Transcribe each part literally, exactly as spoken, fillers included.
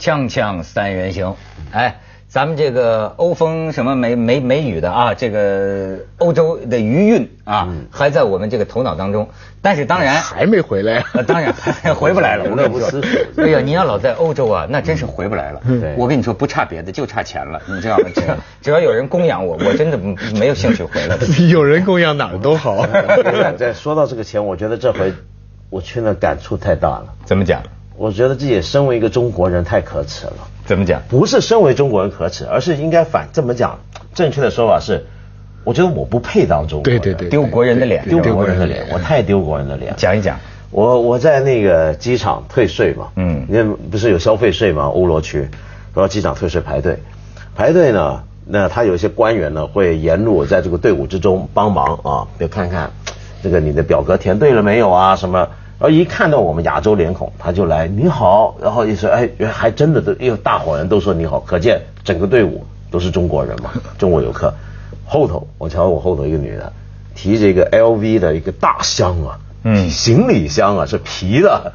锵锵三人行，哎，咱们这个欧风什么美美美语的啊，这个欧洲的余韵啊，嗯、还在我们这个头脑当中。但是当然还没回来，呃、当然还回不来了。我跟你说，哎呀，你要老在欧洲啊，那真是回不来了。嗯、我跟你说，不差别的，就差钱了，你知道吗？只要只要有人供养我，我真的没有兴趣回来的。有人供养哪儿都好。再说到这个钱，我觉得这回我去那感触太大了。怎么讲？我觉得自己身为一个中国人太可耻了。怎么讲？不是身为中国人可耻，而是应该反这么讲。正确的说法是，我觉得我不配当中国人。对对对，丢国人的脸，丢国人的脸，我太丢国人的脸。讲一讲，我我在那个机场退税嘛，嗯，那不是有消费税嘛，欧罗区，然后机场退税排队，排队呢，那他有一些官员呢会沿路在这个队伍之中帮忙啊，就看看这个你的表格填对了没有啊什么。然后一看到我们亚洲脸孔，他就来你好，然后一说哎，还真的都，因为大伙人都说你好，可见整个队伍都是中国人嘛，中国游客。后头我瞧到我后头一个女的，提着一个 L V 的一个大箱啊，嗯，行李箱啊，是皮的，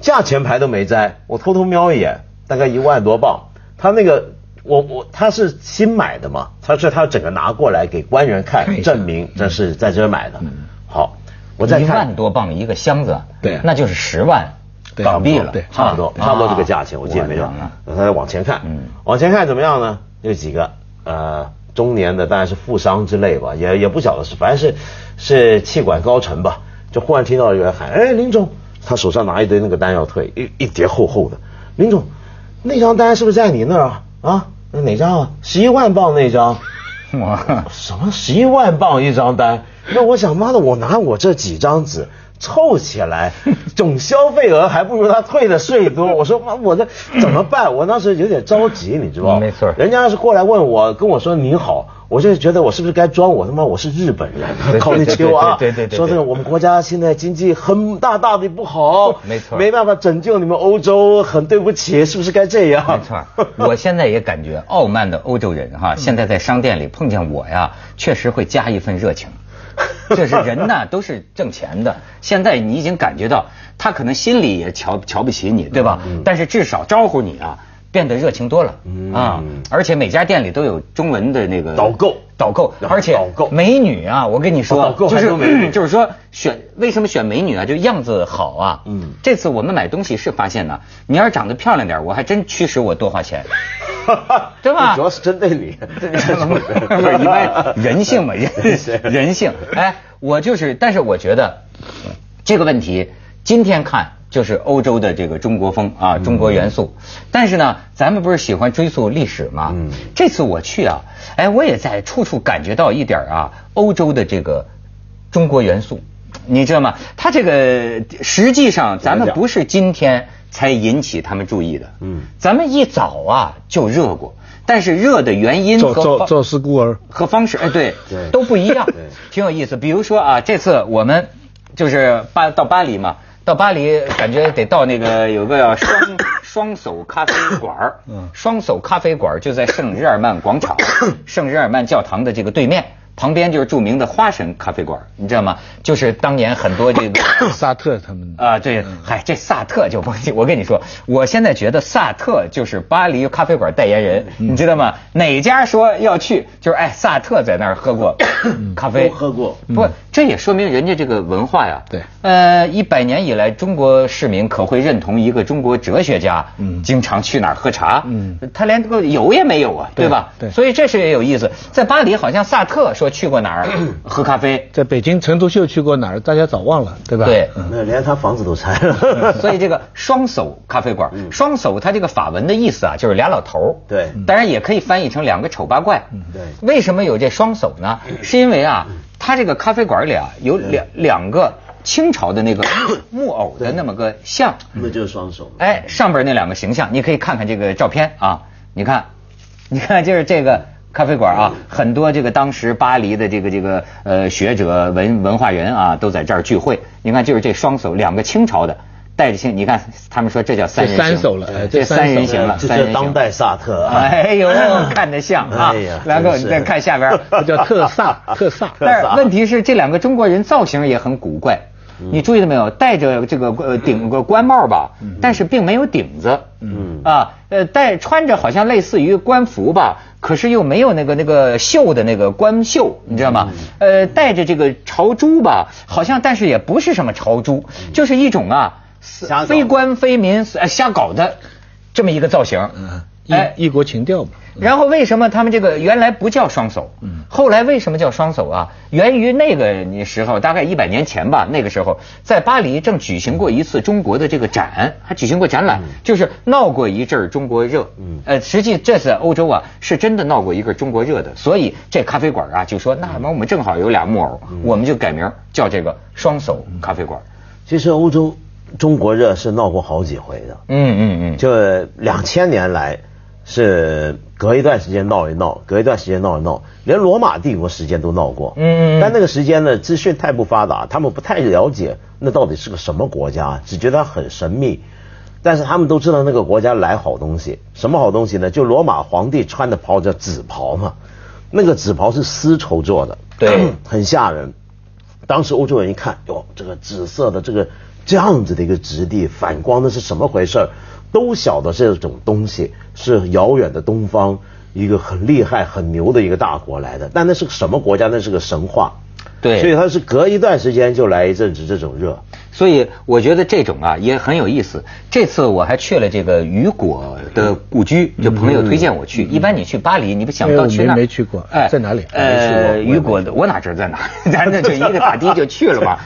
价钱牌都没摘，我偷偷瞄一眼，大概一万多镑。他那个我我他是新买的嘛，他说他整个拿过来给官员看，证明这是在这买的。好。我再看一万多磅一个箱子，对，那就是十万港币了，对，差不多，差不多这个价钱，我记得没错。那再往前看，往前看怎么样呢？有几个呃中年的，当然是富商之类吧，也也不晓得是，反正是是气管高层吧，就忽然听到有人喊：“哎，林总！”他手上拿一堆那个单要退，一一叠厚厚的。林总，那张单是不是在你那儿啊？啊，哪张啊？十一万镑那张。哇，什么十一万镑一张单？那我想，妈的，我拿我这几张纸凑起来，总消费额还不如他退的税多。我说妈，我这怎么办？我当时有点着急，你知道吗？没错，人家要是过来问我，跟我说你好，我就觉得我是不是该装我他妈我是日本人，考虑秋啊，对对对，说这个我们国家现在经济很大大的不好，没错，没办法拯救你们欧洲，很对不起，是不是该这样？没错，我现在也感觉傲慢的欧洲人哈，现在在商店里碰见我呀，确实会加一份热情。这是人呐，都是挣钱的。现在你已经感觉到，他可能心里也瞧瞧不起你，对吧？嗯、但是至少招呼你啊，变得热情多了、嗯、啊！而且每家店里都有中文的那个导购，导购，而且美女啊，我跟你说，就是、嗯、就是说选为什么选美女啊？就样子好啊。嗯，这次我们买东西是发现呢，你要是长得漂亮点，我还真驱使我多花钱。对吧？主要是针对你，因为人性嘛，人人性。哎，我就是，但是我觉得这个问题今天看就是欧洲的这个中国风啊，中国元素。但是呢，咱们不是喜欢追溯历史吗？嗯，这次我去啊，哎，我也在处处感觉到一点啊，欧洲的这个中国元素，你知道吗？它这个实际上咱们不是今天才引起他们注意的，嗯，咱们一早啊就热过，但是热的原因和肇事孤儿和方式，哎，对，对，都不一样，挺有意思。比如说啊，这次我们就是巴到巴黎嘛，到巴黎感觉得到那个有个、啊、双双手咖啡馆，嗯，双手咖啡馆就在圣日耳曼广场、圣日耳曼教堂的这个对面。旁边就是著名的花神咖啡馆，你知道吗？就是当年很多这个萨特他们啊，对，嗨，这萨特就不，我跟你说，我现在觉得萨特就是巴黎咖啡馆代言人，嗯、你知道吗？哪家说要去，就是哎，萨特在那儿喝过、嗯、咖啡，都喝过，不，这也说明人家这个文化呀。对、嗯，呃，一百年以来，中国市民可会认同一个中国哲学家，嗯，经常去哪儿喝茶，嗯，他连这个有也没有啊，对吧？对，对，所以这是也有意思，在巴黎好像萨特说。去过哪儿喝咖啡？在北京陈独秀去过哪儿？大家早忘了，对吧？对，那连他房子都拆了。所以这个双手咖啡馆，双手它这个法文的意思啊，就是俩老头。对，当然也可以翻译成两个丑八怪。对，为什么有这双手呢？是因为啊，它这个咖啡馆里啊有两两个清朝的那个木偶的那么个像，那就是双手。哎，上边那两个形象，你可以看看这个照片啊，你看，你看就是这个。咖啡馆啊，很多这个当时巴黎的这个这个呃学者文文化人啊，都在这儿聚会。你看，就是这双手，两个清朝的，带着清，你看他们说这叫三人行，三手了，这三人行了，这叫当代萨特。哎呦，看得像啊！然后你再看下边，这叫特萨，特萨。但是问题是，这两个中国人造型也很古怪。你注意到没有？戴着这个呃顶个官帽吧，但是并没有顶子。嗯啊，呃，戴穿着好像类似于官服吧，可是又没有那个那个袖的那个官袖，你知道吗？呃，戴着这个朝珠吧，好像但是也不是什么朝珠，就是一种啊非官非民瞎搞的这么一个造型。嗯。哎，异国情调嘛。然后为什么他们这个原来不叫双叟，后来为什么叫双叟啊？源于那个时候，大概一百年前吧，那个时候在巴黎正举行过一次中国的这个展，还举行过展览，就是闹过一阵儿中国热。嗯，呃，实际这次欧洲啊是真的闹过一个中国热的，所以这咖啡馆啊就说，那么我们正好有俩木偶，我们就改名叫这个双叟咖啡馆。其实欧洲中国热是闹过好几回的。嗯嗯嗯，就两千年来。是隔一段时间闹一闹，隔一段时间闹一闹，连罗马帝国时间都闹过。嗯，但那个时间呢，资讯太不发达，他们不太了解那到底是个什么国家，只觉得它很神秘。但是他们都知道那个国家来好东西，什么好东西呢？就罗马皇帝穿的袍叫紫袍嘛，那个紫袍是丝绸做的，对，很吓人。当时欧洲人一看，哟，这个紫色的这个这样子的一个质地，反光那是什么回事？都晓得这种东西是遥远的东方一个很厉害很牛的一个大国来的，但那是个什么国家？那是个神话。对，所以它是隔一段时间就来一阵子这种热。所以我觉得这种啊也很有意思。这次我还去了这个雨果的故居，就朋友推荐我去。一般你去巴黎，你不想不到去那儿？没去过。哎，在哪里？呃，雨果的，我哪知道在哪？咱这就一个打的就去了嘛。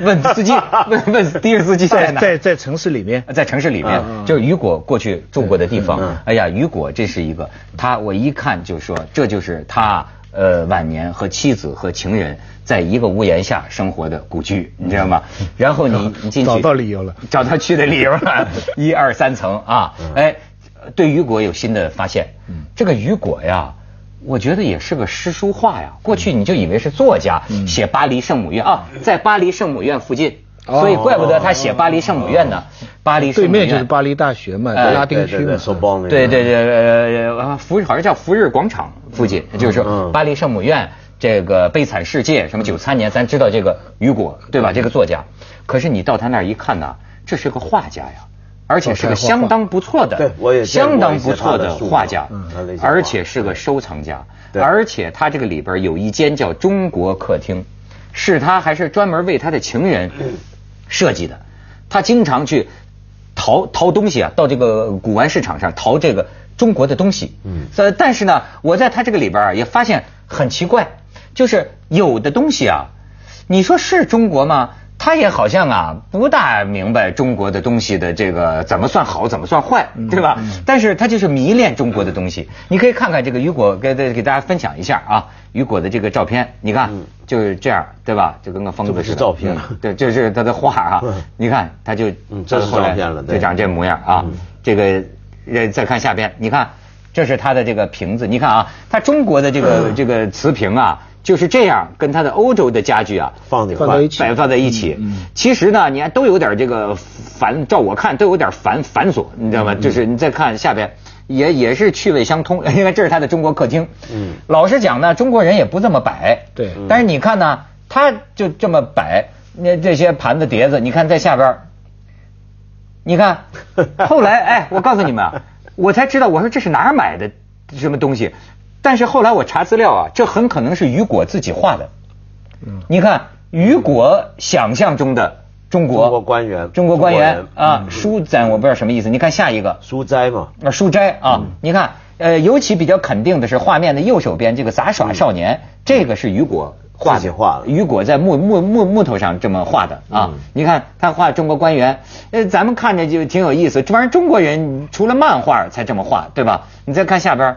问司机，问问的士司机在哪？在在城市里面，在城市里面，就是雨果过去住过的地方。哎呀，雨果这是一个他，我一看就说这就是他。呃，晚年和妻子和情人在一个屋檐下生活的故居，你知道吗？然后你你进去找到理由了，找到去的理由了，一二三层啊，哎，对雨果有新的发现。这个雨果呀，我觉得也是个诗书画呀。过去你就以为是作家，写巴黎圣母院啊，在巴黎圣母院附近。所以怪不得他写巴黎圣母院呢，巴黎圣母院对面就是巴黎大学嘛，拉丁区嘛，对对对，呃，福好像叫福日广场附近，就是巴黎圣母院这个悲惨世界什么九三年，咱知道这个雨果对吧？这个作家，可是你到他那儿一看呢，这是个画家呀，而且是个相当不错的，相当不错的画家，而且是个收藏家，而且他这个里边有一间叫中国客厅，是他还是专门为他的情人。设计的，他经常去淘淘东西啊，到这个古玩市场上淘这个中国的东西。嗯，呃，但是呢，我在他这个里边啊也发现很奇怪，就是有的东西啊，你说是中国吗？他也好像啊不大明白中国的东西的这个怎么算好，怎么算坏，对吧？嗯嗯、但是他就是迷恋中国的东西。你可以看看这个雨果，给给大家分享一下啊，雨果的这个照片，你看、嗯、就是这样，对吧？就跟个疯子似的。照片、嗯。对，这、就是他的画啊。嗯、你看，他就这是照片了，就长这模样啊。嗯、这个，再看下边，你看，这是他的这个瓶子，你看啊，他中国的这个、嗯、这个瓷瓶啊。就是这样，跟他的欧洲的家具啊放在一起，摆放在一起。嗯嗯、其实呢，你看都有点这个繁，照我看都有点繁繁琐，你知道吗？嗯、就是你再看下边，也也是趣味相通。因为这是他的中国客厅。嗯，老实讲呢，中国人也不这么摆。对、嗯。但是你看呢，他就这么摆，那这些盘子碟子，你看在下边，你看，后来哎，我告诉你们啊，我才知道，我说这是哪儿买的什么东西。但是后来我查资料啊，这很可能是雨果自己画的。嗯，你看雨果想象中的中国，中国官员，中国官员啊，书斋我不知道什么意思。你看下一个书斋嘛，啊书斋啊，你看呃，尤其比较肯定的是画面的右手边这个杂耍少年，这个是雨果画的，画的。雨果在木木木木头上这么画的啊。你看他画中国官员，呃，咱们看着就挺有意思。这玩意儿中国人除了漫画才这么画，对吧？你再看下边。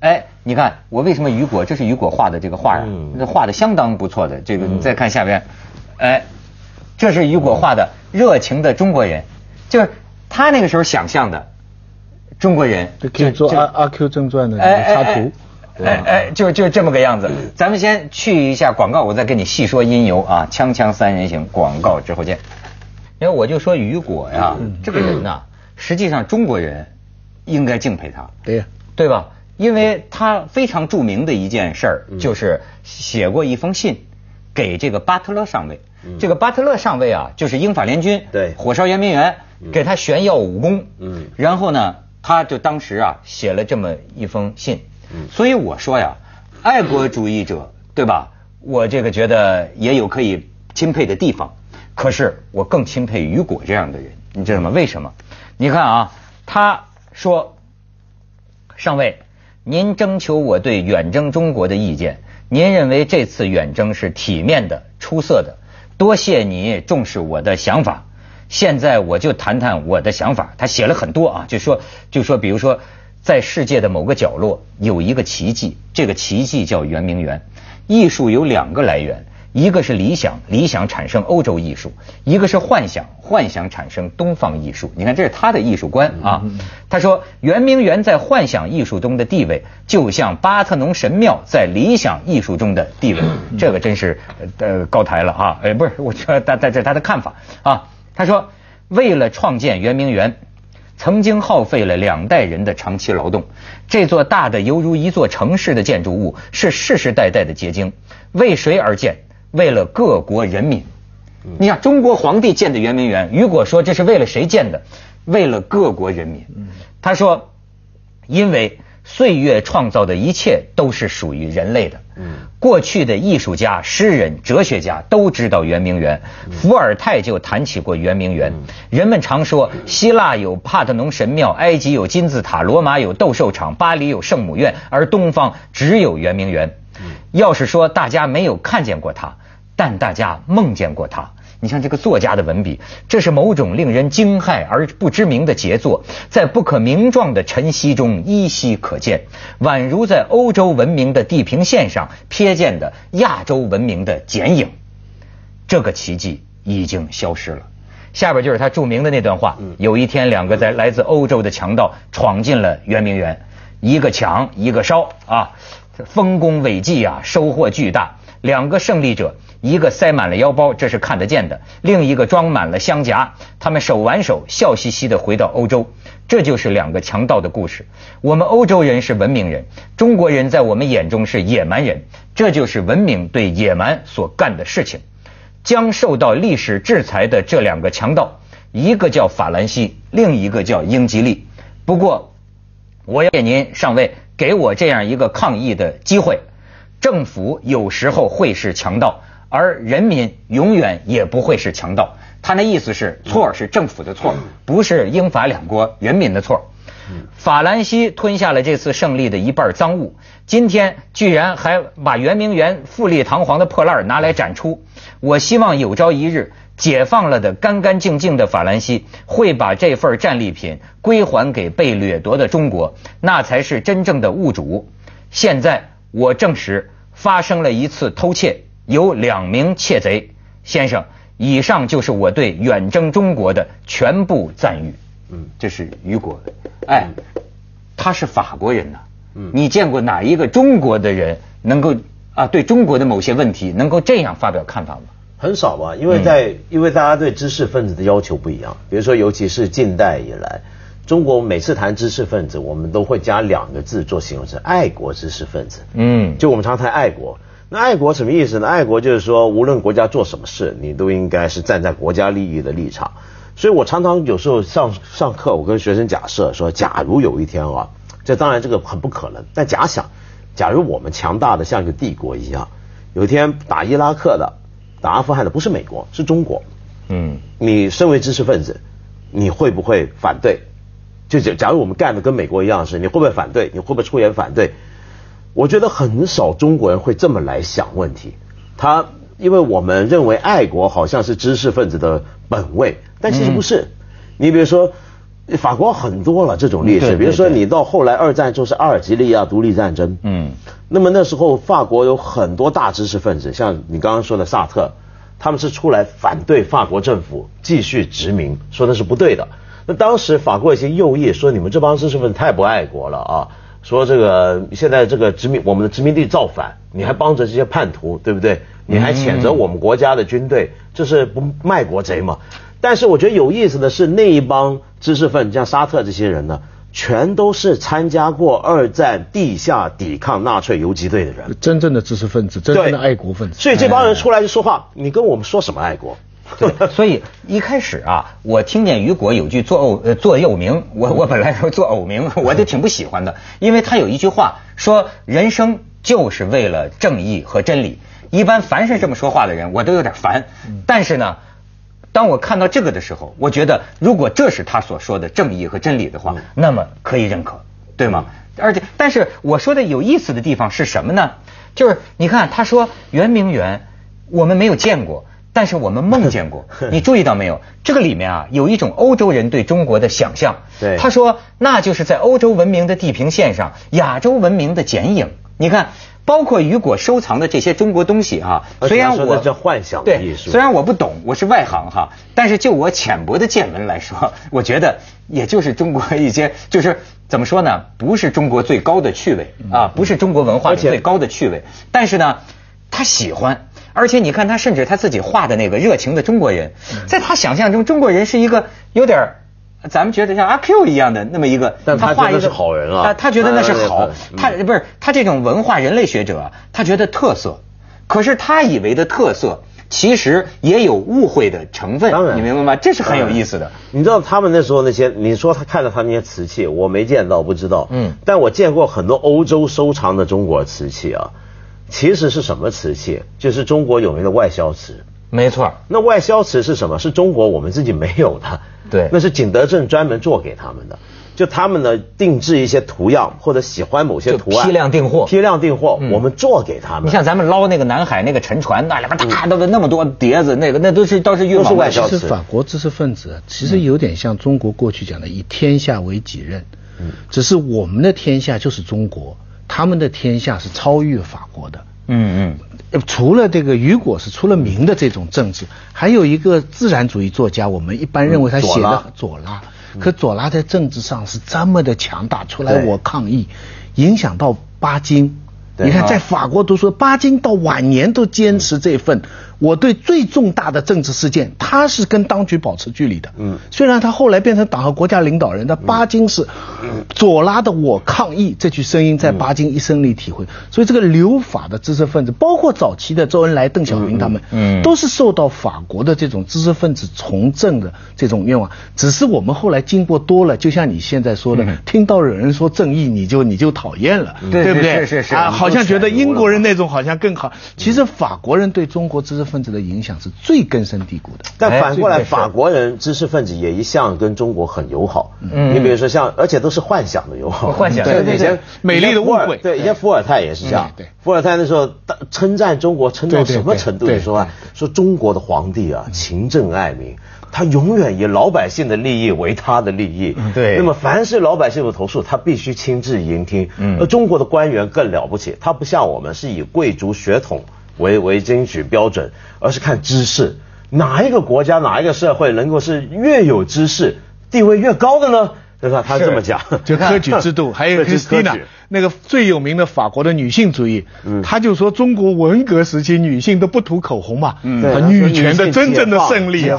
哎，你看我为什么雨果？这是雨果画的这个画啊，嗯、画的相当不错的。这个你再看下边，哎，这是雨果画的《热情的中国人》，就是他那个时候想象的中国人。这可以做阿阿 Q 正传的插图。哎哎，就就这么个样子。咱们先去一下广告，我再跟你细说因由啊。锵锵三人行，广告之后见。因为我就说雨果呀，嗯、这个人呐、啊，实际上中国人应该敬佩他。对呀，对吧？因为他非常著名的一件事儿，就是写过一封信给这个巴特勒上尉。嗯、这个巴特勒上尉啊，就是英法联军对火烧圆明园，嗯、给他炫耀武功。嗯，然后呢，他就当时啊写了这么一封信。嗯，所以我说呀，爱国主义者对吧？我这个觉得也有可以钦佩的地方，可是我更钦佩雨果这样的人，你知道吗？为什么？你看啊，他说，上尉，您征求我对远征中国的意见。您认为这次远征是体面的、出色的，多谢你重视我的想法。现在我就谈谈我的想法。他写了很多啊，就说就说，比如说，在世界的某个角落有一个奇迹，这个奇迹叫圆明园。艺术有两个来源，一个是理想，理想产生欧洲艺术；一个是幻想，幻想产生东方艺术。你看，这是他的艺术观啊。他说，圆明园在幻想艺术中的地位，就像巴特农神庙在理想艺术中的地位。这个真是呃高抬了啊！哎，不是，我觉得这是他的看法啊。他说，为了创建圆明园，曾经耗费了两代人的长期劳动，这座大的犹如一座城市的建筑物是世世代代的结晶。为谁而建？为了各国人民。你想，中国皇帝建的圆明园，雨果说这是为了谁建的？为了各国人民。他说，因为岁月创造的一切都是属于人类的。过去的艺术家、诗人、哲学家都知道圆明园，伏尔泰就谈起过圆明园。人们常说，希腊有帕特农神庙，埃及有金字塔，罗马有斗兽场，巴黎有圣母院，而东方只有圆明园。要是说大家没有看见过它，但大家梦见过它。你像这个作家的文笔，这是某种令人惊骇而不知名的杰作，在不可名状的晨曦中依稀可见，宛如在欧洲文明的地平线上瞥见的亚洲文明的剪影。这个奇迹已经消失了。下边就是他著名的那段话：有一天，两个在来自欧洲的强盗闯进了圆明园，一个抢，一个烧啊，丰功伟绩啊，收获巨大。两个胜利者，一个塞满了腰包，这是看得见的；另一个装满了箱夹。他们手挽手，笑嘻嘻地回到欧洲。这就是两个强盗的故事。我们欧洲人是文明人，中国人在我们眼中是野蛮人。这就是文明对野蛮所干的事情。将受到历史制裁的这两个强盗，一个叫法兰西，另一个叫英吉利。不过，我也给您上位给我这样一个抗议的机会。政府有时候会是强盗，而人民永远也不会是强盗。他那意思是，错是政府的错，不是英法两国人民的错。法兰西吞下了这次胜利的一半赃物，今天居然还把圆明园富丽堂皇的破烂拿来展出。我希望有朝一日，解放了的干干净净的法兰西会把这份战利品归还给被掠夺的中国，那才是真正的物主。现在我证实发生了一次偷窃，有两名窃贼。先生，以上就是我对远征中国的全部赞誉。嗯，这是雨果。哎，他是法国人呐、啊。嗯，你见过哪一个中国的人能够啊对中国的某些问题能够这样发表看法吗？很少吧，因为在、嗯、因为大家对知识分子的要求不一样。比如说，尤其是近代以来，中国每次谈知识分子，我们都会加两个字做形容词，爱国知识分子。嗯，就我们常谈爱国。那爱国什么意思呢？爱国就是说，无论国家做什么事，你都应该是站在国家利益的立场。所以我常常有时候上上课，我跟学生假设说，假如有一天啊，这当然这个很不可能，但假想，假如我们强大的像一个帝国一样，有一天打伊拉克的。打阿富汗的不是美国，是中国。嗯，你身为知识分子，你会不会反对？就假如我们干的跟美国一样的事，你会不会反对？你会不会出言反对？我觉得很少中国人会这么来想问题。他因为我们认为爱国好像是知识分子的本位，但其实不是。嗯、你比如说，法国很多了这种历史，嗯、对对对，比如说你到后来二战就是阿尔及利亚独立战争。嗯。那么那时候法国有很多大知识分子，像你刚刚说的萨特，他们是出来反对法国政府继续殖民，说那是不对的。那当时法国有些右翼说，你们这帮知识分子太不爱国了啊，说这个现在这个殖民我们的殖民地造反，你还帮着这些叛徒，对不对？你还谴责我们国家的军队，这是不卖国贼嘛？但是我觉得有意思的是，那一帮知识分子像沙特这些人呢，全都是参加过二战地下抵抗纳粹游击队的人，真正的知识分子，真正的爱国分子。所以这帮人出来就说话，哎、你跟我们说什么爱国？对，所以一开始啊，我听见雨果有句做偶呃座右铭，我我本来说做偶铭，我就挺不喜欢的，因为他有一句话说，人生就是为了正义和真理。一般凡是这么说话的人，我都有点烦。但是呢。当我看到这个的时候，我觉得如果这是他所说的正义和真理的话，那么可以认可，对吗？而且，但是我说的有意思的地方是什么呢？就是你看，他说圆明园我们没有见过，但是我们梦见过。你注意到没有？这个里面啊，有一种欧洲人对中国的想象。对，他说那就是在欧洲文明的地平线上，亚洲文明的剪影。你看。包括雨果收藏的这些中国东西啊，虽然我这幻想的艺术，对，虽然我不懂，我是外行哈，但是就我浅薄的见闻来说，我觉得也就是中国一些，就是怎么说呢，不是中国最高的趣味啊，不是中国文化的最高的趣味，但是呢，他喜欢。而且你看他甚至他自己画的那个热情的中国人，在他想象中中国人是一个有点咱们觉得像阿 Q 一样的那么一个，但他画一个是好人啊，他他觉得那是好，他不是他这种文化人类学者，他觉得特色，可是他以为的特色其实也有误会的成分，你明白吗？这是很有意思的。你知道他们那时候那些，你说他看到他那些瓷器，我没见到不知道，嗯，但我见过很多欧洲收藏的中国瓷器啊，其实是什么瓷器？就是中国有名的外销瓷。没错，那外销瓷是什么？是中国我们自己没有的，对，那是景德镇专门做给他们的，就他们呢定制一些图样或者喜欢某些图案，批量订货，批量订货，嗯、我们做给他们。你像咱们捞那个南海那个沉船，那里边大都是那么多碟子，那个那都是都是运往外销瓷。其实法国知识分子其实有点像中国过去讲的以天下为己任，嗯、只是我们的天下就是中国，他们的天下是超越法国的。嗯嗯，除了这个雨果是出了名的这种政治，还有一个自然主义作家，我们一般认为他写的左拉，可左拉在政治上是这么的强大，出来我抗议，影响到巴金。你看，在法国读书，巴金到晚年都坚持这份。我对最重大的政治事件，他是跟当局保持距离的。嗯，虽然他后来变成党和国家领导人，但巴金是左拉的我抗议这句声音，在巴金一生里体会。所以这个留法的知识分子，包括早期的周恩来、邓小平他们，嗯，都是受到法国的这种知识分子从政的这种愿望。只是我们后来经过多了，就像你现在说的，听到有人说正义，你就你就讨厌了，对不对？是是是啊。好像觉得英国人那种好像更好，其实法国人对中国知识分子的影响是最根深蒂固的。但反过来，法国人知识分子也一向跟中国很友好。嗯，你比如说像，而且都是幻想的友好，幻想的那些美丽的误会。对，以前伏尔泰也是这样。对，伏尔泰那时候称赞中国，称到什么程度？你说啊，说中国的皇帝啊，勤政爱民。他永远以老百姓的利益为他的利益，对。那么凡是老百姓有投诉，他必须亲自聆听。嗯，而中国的官员更了不起，他不像我们是以贵族血统为为争取标准，而是看知识。哪一个国家哪一个社会能够是越有知识地位越高的呢？对吧？他这么讲，就科举制度，还有 Christina 那个最有名的法国的女性主义，他就说中国文革时期女性都不涂口红嘛，女权的真正的胜利，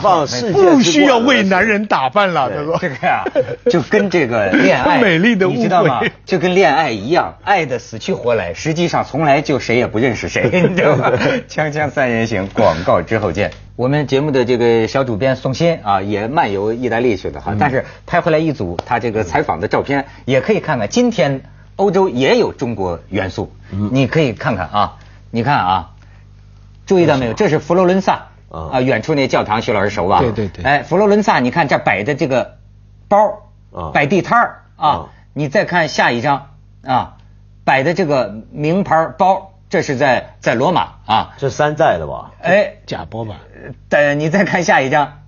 不需要为男人打扮了。他说这个呀，就跟这个恋爱，美丽的误会，你知道吗？就跟恋爱一样，爱的死去活来，实际上从来就谁也不认识谁，你知道吗？锵锵三人行，广告之后见。我们节目的这个小主编宋鑫啊，也漫游意大利去了哈，但是拍回来一组他这个采访的照片，也可以看看。今天欧洲也有中国元素，你可以看看啊，你看啊，注意到没有？这是佛罗伦萨啊，远处那教堂，徐老师熟吧？对对对。哎，佛罗伦萨，你看这摆的这个包，摆地摊儿啊，你再看下一张啊，摆的这个名牌包。这是在在罗马啊，这山寨的吧？哎，假包吧？但你再看下一张，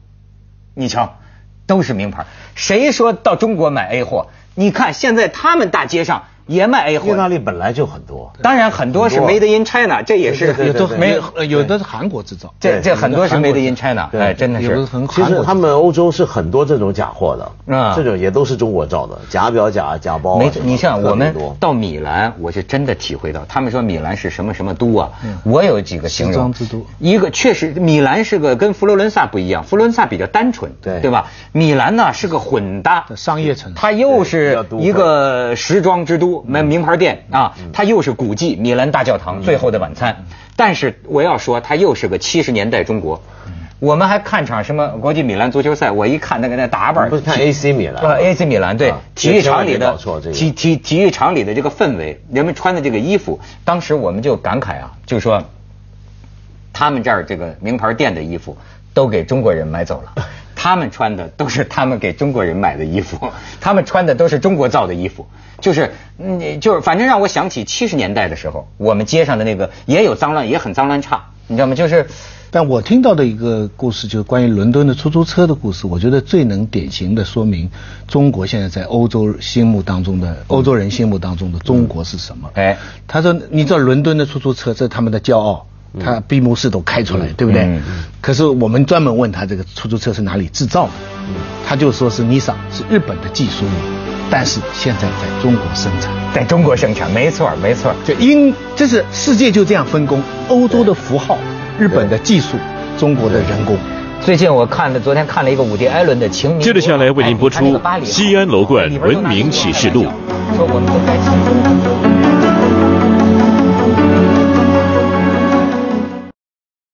你瞧，都是名牌。谁说到中国买 A 货？你看现在他们大街上也卖 A 货。意大利本来就很多，当然很多是 Made in China， 这也是有的没有的是韩国制造，这这很多是 Made in China， 哎，真的是。其实他们欧洲是很多这种假货的，啊，这种也都是中国造的，假表假假包。没，你像我们到米兰，我是真的体会到，他们说米兰是什么什么都啊，我有几个形容，一个确实米兰是个跟佛罗伦萨不一样，佛罗伦萨比较单纯，对对吧？米兰呢是个混搭商业城，它又是一个时装之都。门名牌店啊，它又是古迹米兰大教堂、最后的晚餐，但是我要说，它又是个七十年代中国。我们还看场什么国际米兰足球赛，我一看那个那打扮，不是看 A C 米兰， A C 米兰对体育场里的体体体育场里的这个氛围，人们穿的这个衣服，当时我们就感慨啊，就说他们这儿这个名牌店的衣服都给中国人买走了。他们穿的都是他们给中国人买的衣服，他们穿的都是中国造的衣服，就是，嗯，就是，反正让我想起七十年代的时候，我们街上的那个也有脏乱，也很脏乱差，你知道吗？就是，但我听到的一个故事，就是关于伦敦的出租车的故事，我觉得最能典型的说明中国现在在欧洲心目当中的欧洲人心目当中的中国是什么？哎，他说，你知道伦敦的出租车，这是他们的骄傲。他闭幕式都开出来，对不对？嗯嗯、可是我们专门问他这个出租车是哪里制造的，嗯、他就说是 Nissan 是日本的技术，但是现在在中国生产，在中国生产，没错没错。就因这是世界就这样分工，欧洲的符号，日本的技术，中国的人工。最近我看了，昨天看了一个伍迪·艾伦的《情迷》。接着下来为您播出《西安楼冠文明启示录》。说我们都该。